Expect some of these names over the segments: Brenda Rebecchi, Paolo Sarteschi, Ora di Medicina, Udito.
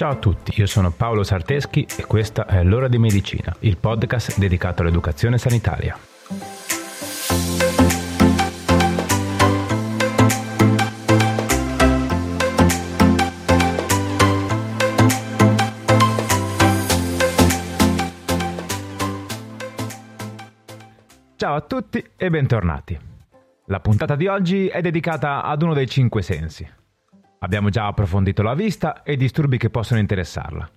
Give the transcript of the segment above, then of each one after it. Ciao a tutti, io sono Paolo Sarteschi e questa è L'Ora di Medicina, il podcast dedicato all'educazione sanitaria. Ciao a tutti e bentornati. La puntata di oggi è dedicata ad uno dei 5 sensi. Abbiamo già approfondito la vista e i disturbi che possono interessarla.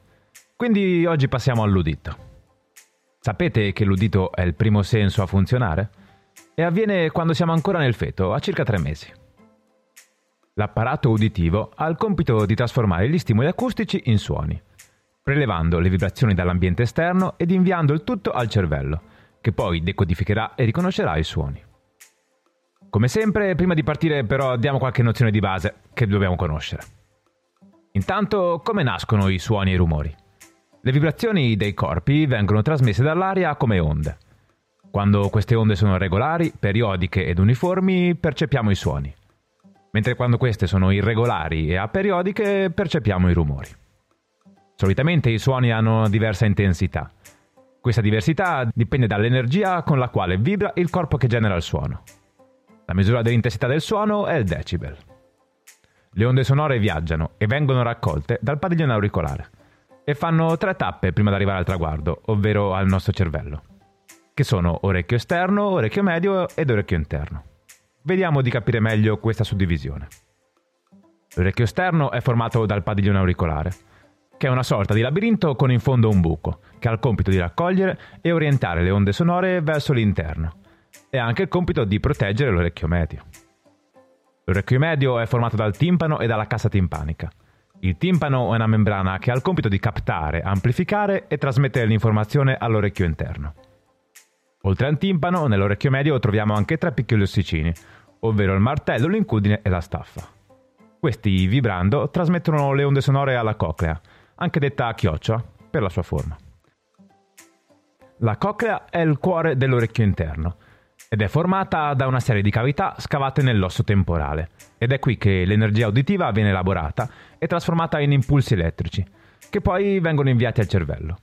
Quindi oggi passiamo all'udito. Sapete che l'udito è il primo senso a funzionare? E avviene quando siamo ancora nel feto, a circa 3 mesi. L'apparato uditivo ha il compito di trasformare gli stimoli acustici in suoni, prelevando le vibrazioni dall'ambiente esterno ed inviando il tutto al cervello, che poi decodificherà e riconoscerà i suoni. Come sempre, prima di partire però diamo qualche nozione di base che dobbiamo conoscere. Intanto, come nascono i suoni e i rumori? Le vibrazioni dei corpi vengono trasmesse dall'aria come onde. Quando queste onde sono regolari, periodiche ed uniformi, percepiamo i suoni, mentre quando queste sono irregolari e aperiodiche, percepiamo i rumori. Solitamente i suoni hanno diversa intensità. Questa diversità dipende dall'energia con la quale vibra il corpo che genera il suono. La misura dell'intensità del suono è il decibel. Le onde sonore viaggiano e vengono raccolte dal padiglione auricolare e fanno 3 tappe prima di arrivare al traguardo, ovvero al nostro cervello, che sono orecchio esterno, orecchio medio ed orecchio interno. Vediamo di capire meglio questa suddivisione. L'orecchio esterno è formato dal padiglione auricolare, che è una sorta di labirinto con in fondo un buco, che ha il compito di raccogliere e orientare le onde sonore verso l'interno, e ha anche il compito di proteggere l'orecchio medio. L'orecchio medio è formato dal timpano e dalla cassa timpanica. Il timpano è una membrana che ha il compito di captare, amplificare e trasmettere l'informazione all'orecchio interno. Oltre al timpano, nell'orecchio medio troviamo anche 3 piccoli ossicini, ovvero il martello, l'incudine e la staffa. Questi, vibrando, trasmettono le onde sonore alla coclea, anche detta chioccia per la sua forma. La coclea è il cuore dell'orecchio interno ed è formata da una serie di cavità scavate nell'osso temporale, ed è qui che l'energia uditiva viene elaborata e trasformata in impulsi elettrici, che poi vengono inviati al cervello.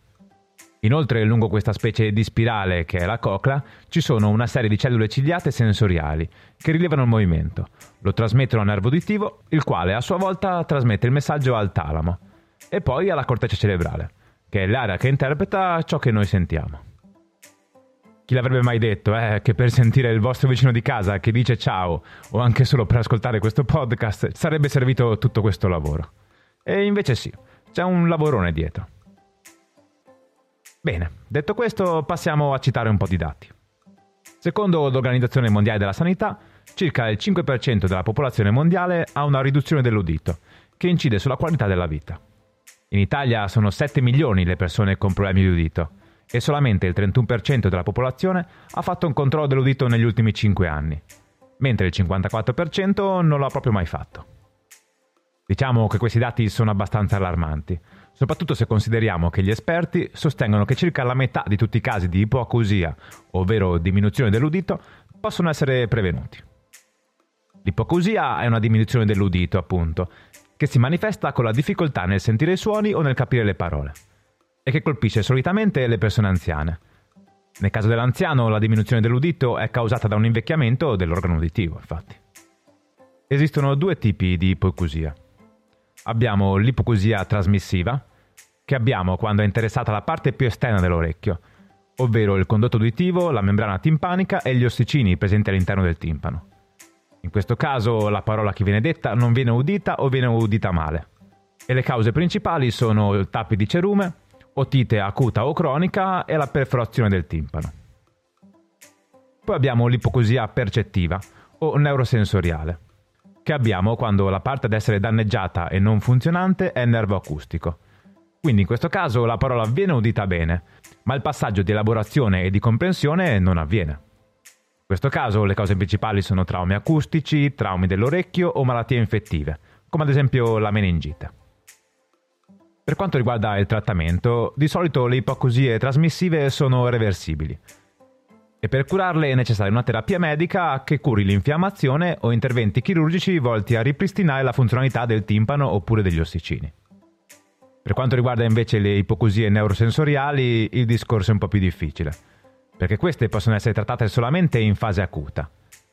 Inoltre, lungo questa specie di spirale che è la coclea, ci sono una serie di cellule ciliate sensoriali che rilevano il movimento, lo trasmettono al nervo uditivo, il quale a sua volta trasmette il messaggio al talamo e poi alla corteccia cerebrale, che è l'area che interpreta ciò che noi sentiamo. Chi l'avrebbe mai detto, che per sentire il vostro vicino di casa che dice ciao, o anche solo per ascoltare questo podcast, sarebbe servito tutto questo lavoro? E invece sì, c'è un lavorone dietro. Bene, detto questo, passiamo a citare un po' di dati. Secondo l'Organizzazione Mondiale della Sanità, circa il 5% della popolazione mondiale ha una riduzione dell'udito, che incide sulla qualità della vita. In Italia sono 7 milioni le persone con problemi di udito, e solamente il 31% della popolazione ha fatto un controllo dell'udito negli ultimi 5 anni, mentre il 54% non l'ha proprio mai fatto. Diciamo che questi dati sono abbastanza allarmanti, soprattutto se consideriamo che gli esperti sostengono che circa la metà di tutti i casi di ipoacusia, ovvero diminuzione dell'udito, possono essere prevenuti. L'ipoacusia è una diminuzione dell'udito, appunto, che si manifesta con la difficoltà nel sentire i suoni o nel capire le parole, e che colpisce solitamente le persone anziane. Nel caso dell'anziano, la diminuzione dell'udito è causata da un invecchiamento dell'organo uditivo, infatti. Esistono 2 tipi di ipoacusia. Abbiamo l'ipoacusia trasmissiva, che abbiamo quando è interessata la parte più esterna dell'orecchio, ovvero il condotto uditivo, la membrana timpanica e gli ossicini presenti all'interno del timpano. In questo caso la parola che viene detta non viene udita o viene udita male. E le cause principali sono tappi di cerume, otite acuta o cronica e la perforazione del timpano. Poi abbiamo l'ipoacusia percettiva o neurosensoriale, che abbiamo quando la parte ad essere danneggiata e non funzionante è il nervo acustico. Quindi in questo caso la parola viene udita bene, ma il passaggio di elaborazione e di comprensione non avviene. In questo caso le cause principali sono traumi acustici, traumi dell'orecchio o malattie infettive, come ad esempio la meningite. Per quanto riguarda il trattamento, di solito le ipoacusie trasmissive sono reversibili e per curarle è necessaria una terapia medica che curi l'infiammazione o interventi chirurgici volti a ripristinare la funzionalità del timpano oppure degli ossicini. Per quanto riguarda invece le ipocusie neurosensoriali, il discorso è un po' più difficile, perché queste possono essere trattate solamente in fase acuta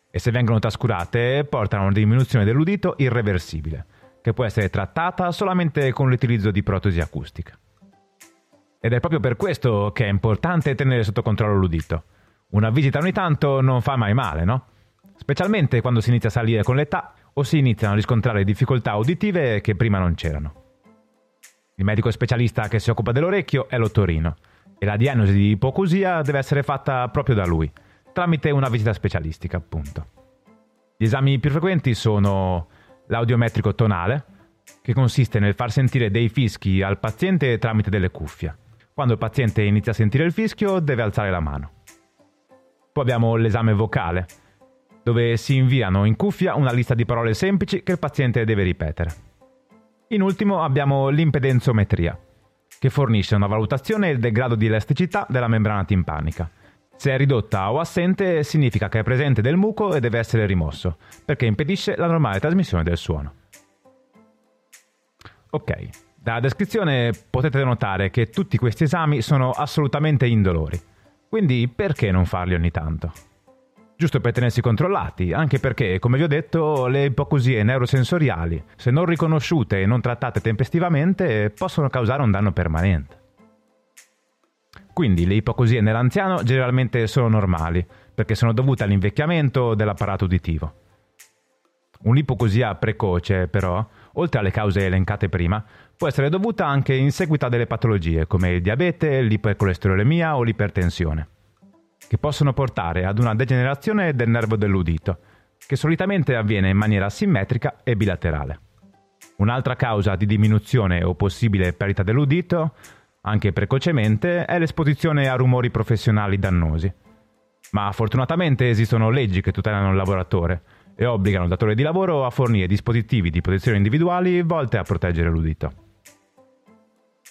e se vengono trascurate portano a una diminuzione dell'udito irreversibile, che può essere trattata solamente con l'utilizzo di protesi acustica. Ed è proprio per questo che è importante tenere sotto controllo l'udito. Una visita ogni tanto non fa mai male, no? Specialmente quando si inizia a salire con l'età o si iniziano a riscontrare difficoltà uditive che prima non c'erano. Il medico specialista che si occupa dell'orecchio è l'ottorino e la diagnosi di ipoacusia deve essere fatta proprio da lui, tramite una visita specialistica, appunto. Gli esami più frequenti sono l'audiometrico tonale, che consiste nel far sentire dei fischi al paziente tramite delle cuffie. Quando il paziente inizia a sentire il fischio, deve alzare la mano. Poi abbiamo l'esame vocale, dove si inviano in cuffia una lista di parole semplici che il paziente deve ripetere. In ultimo abbiamo l'impedenzometria, che fornisce una valutazione del grado di elasticità della membrana timpanica. Se è ridotta o assente, significa che è presente del muco e deve essere rimosso, perché impedisce la normale trasmissione del suono. Ok, dalla descrizione potete notare che tutti questi esami sono assolutamente indolori, quindi perché non farli ogni tanto? Giusto per tenersi controllati, anche perché, come vi ho detto, le ipoacusie neurosensoriali, se non riconosciute e non trattate tempestivamente, possono causare un danno permanente. Quindi le ipoacusie nell'anziano generalmente sono normali, perché sono dovute all'invecchiamento dell'apparato uditivo. Un'ipoacusia precoce, però, oltre alle cause elencate prima, può essere dovuta anche in seguito a delle patologie, come il diabete, l'ipercolesterolemia o l'ipertensione, che possono portare ad una degenerazione del nervo dell'udito, che solitamente avviene in maniera asimmetrica e bilaterale. Un'altra causa di diminuzione o possibile perdita dell'udito, anche precocemente, è l'esposizione a rumori professionali dannosi. Ma fortunatamente esistono leggi che tutelano il lavoratore e obbligano il datore di lavoro a fornire dispositivi di protezione individuali volte a proteggere l'udito.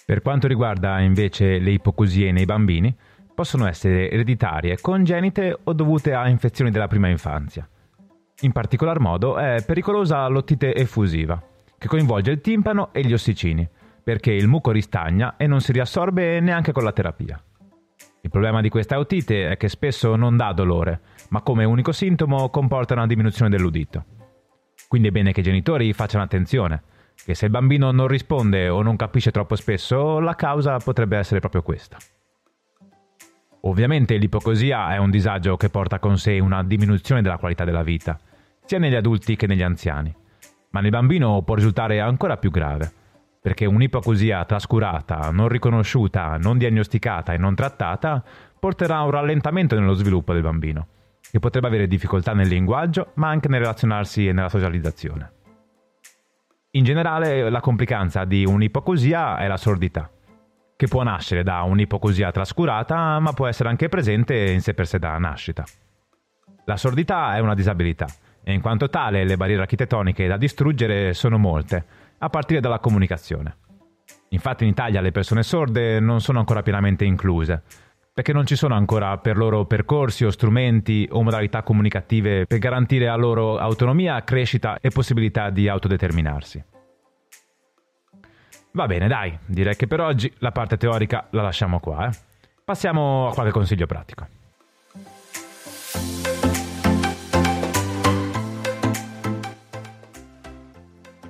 Per quanto riguarda invece le ipoacusie nei bambini, possono essere ereditarie, congenite o dovute a infezioni della prima infanzia. In particolar modo è pericolosa l'ottite effusiva, che coinvolge il timpano e gli ossicini, perché il muco ristagna e non si riassorbe neanche con la terapia. Il problema di questa otite è che spesso non dà dolore, ma come unico sintomo comporta una diminuzione dell'udito. Quindi è bene che i genitori facciano attenzione, che se il bambino non risponde o non capisce troppo spesso, la causa potrebbe essere proprio questa. Ovviamente l'ipoacusia è un disagio che porta con sé una diminuzione della qualità della vita, sia negli adulti che negli anziani, ma nel bambino può risultare ancora più grave, perché un'ipoacusia trascurata, non riconosciuta, non diagnosticata e non trattata porterà a un rallentamento nello sviluppo del bambino, che potrebbe avere difficoltà nel linguaggio, ma anche nel relazionarsi e nella socializzazione. In generale, la complicanza di un'ipoacusia è la sordità, che può nascere da un'ipoacusia trascurata, ma può essere anche presente in sé per sé da nascita. La sordità è una disabilità e in quanto tale le barriere architettoniche da distruggere sono molte, a partire dalla comunicazione. Infatti in Italia le persone sorde non sono ancora pienamente incluse, perché non ci sono ancora per loro percorsi o strumenti o modalità comunicative per garantire la loro autonomia, crescita e possibilità di autodeterminarsi. Va bene, dai, direi che per oggi la parte teorica la lasciamo qua. Passiamo a qualche consiglio pratico.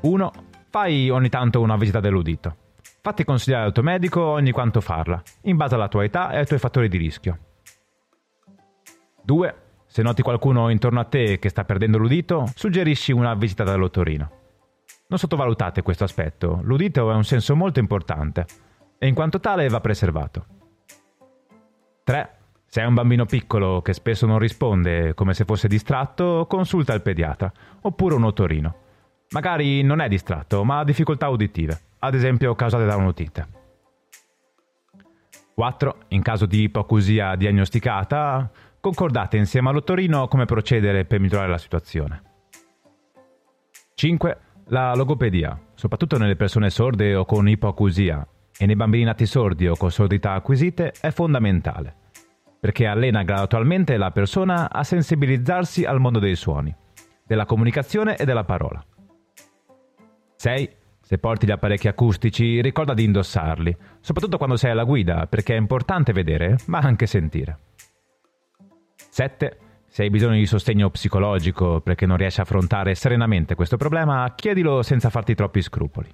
Uno, fai ogni tanto una visita dell'udito. Fatti consigliare dal tuo medico ogni quanto farla, in base alla tua età e ai tuoi fattori di rischio. 2, se noti qualcuno intorno a te che sta perdendo l'udito, suggerisci una visita dall'ottorino. Non sottovalutate questo aspetto, l'udito è un senso molto importante e in quanto tale va preservato. 3. Se hai un bambino piccolo che spesso non risponde come se fosse distratto, consulta il pediatra oppure un ottorino. Magari non è distratto ma ha difficoltà uditive, ad esempio causate da un'otite. 4. In caso di ipoacusia diagnosticata, concordate insieme all'ottorino come procedere per migliorare la situazione. 5. La logopedia, soprattutto nelle persone sorde o con ipoacusia e nei bambini nati sordi o con sordità acquisite, è fondamentale, perché allena gradualmente la persona a sensibilizzarsi al mondo dei suoni, della comunicazione e della parola. 6. Se porti gli apparecchi acustici, ricorda di indossarli, soprattutto quando sei alla guida, perché è importante vedere, ma anche sentire. 7. Se hai bisogno di sostegno psicologico perché non riesci a affrontare serenamente questo problema, chiedilo senza farti troppi scrupoli.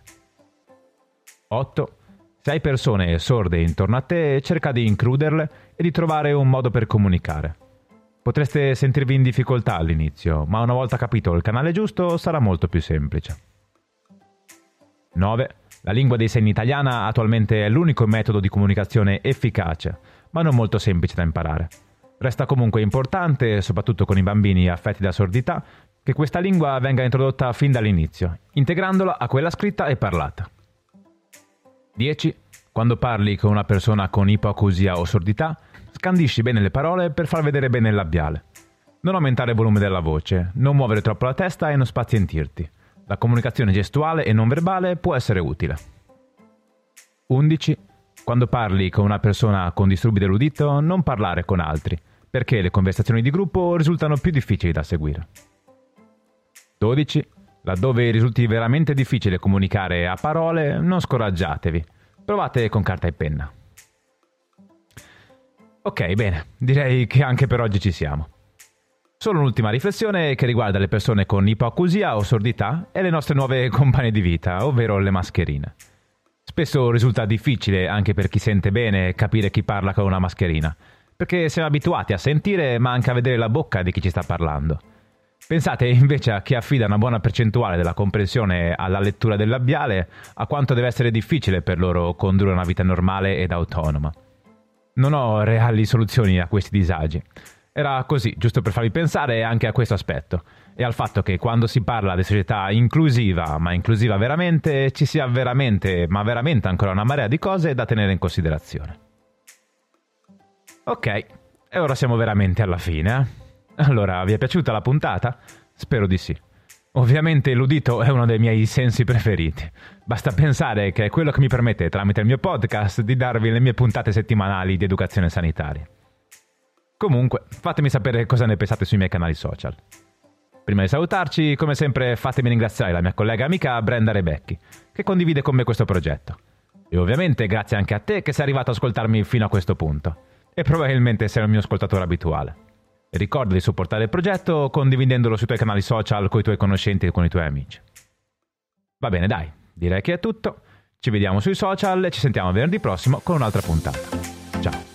8. Se hai persone sorde intorno a te, cerca di includerle e di trovare un modo per comunicare. Potreste sentirvi in difficoltà all'inizio, ma una volta capito il canale giusto sarà molto più semplice. 9. La lingua dei segni italiana attualmente è l'unico metodo di comunicazione efficace, ma non molto semplice da imparare. Resta comunque importante, soprattutto con i bambini affetti da sordità, che questa lingua venga introdotta fin dall'inizio, integrandola a quella scritta e parlata. 10. Quando parli con una persona con ipoacusia o sordità, scandisci bene le parole per far vedere bene il labiale. Non aumentare il volume della voce, non muovere troppo la testa e non spazientirti. La comunicazione gestuale e non verbale può essere utile. 11. Quando parli con una persona con disturbi dell'udito, non parlare con altri, perché le conversazioni di gruppo risultano più difficili da seguire. 12. Laddove risulti veramente difficile comunicare a parole, non scoraggiatevi. Provate con carta e penna. Ok, bene, direi che anche per oggi ci siamo. Solo un'ultima riflessione che riguarda le persone con ipoacusia o sordità e le nostre nuove compagne di vita, ovvero le mascherine. Spesso risulta difficile anche per chi sente bene capire chi parla con una mascherina, perché siamo abituati a sentire ma anche a vedere la bocca di chi ci sta parlando. Pensate invece a chi affida una buona percentuale della comprensione alla lettura del labiale, a quanto deve essere difficile per loro condurre una vita normale ed autonoma. Non ho reali soluzioni a questi disagi. Era così, giusto per farvi pensare anche a questo aspetto e al fatto che quando si parla di società inclusiva, ma inclusiva veramente, ci sia veramente, ma veramente ancora una marea di cose da tenere in considerazione. Ok, e ora siamo veramente alla fine. Allora, vi è piaciuta la puntata? Spero di sì. Ovviamente l'udito è uno dei miei sensi preferiti. Basta pensare che è quello che mi permette, tramite il mio podcast, di darvi le mie puntate settimanali di educazione sanitaria. Comunque, fatemi sapere cosa ne pensate sui miei canali social. Prima di salutarci, come sempre, fatemi ringraziare la mia collega amica Brenda Rebecchi, che condivide con me questo progetto. E ovviamente grazie anche a te che sei arrivato ad ascoltarmi fino a questo punto. E probabilmente sei un mio ascoltatore abituale. Ricorda di supportare il progetto condividendolo sui tuoi canali social con i tuoi conoscenti e con i tuoi amici. Va bene, dai, direi che è tutto. Ci vediamo sui social e ci sentiamo venerdì prossimo con un'altra puntata. Ciao.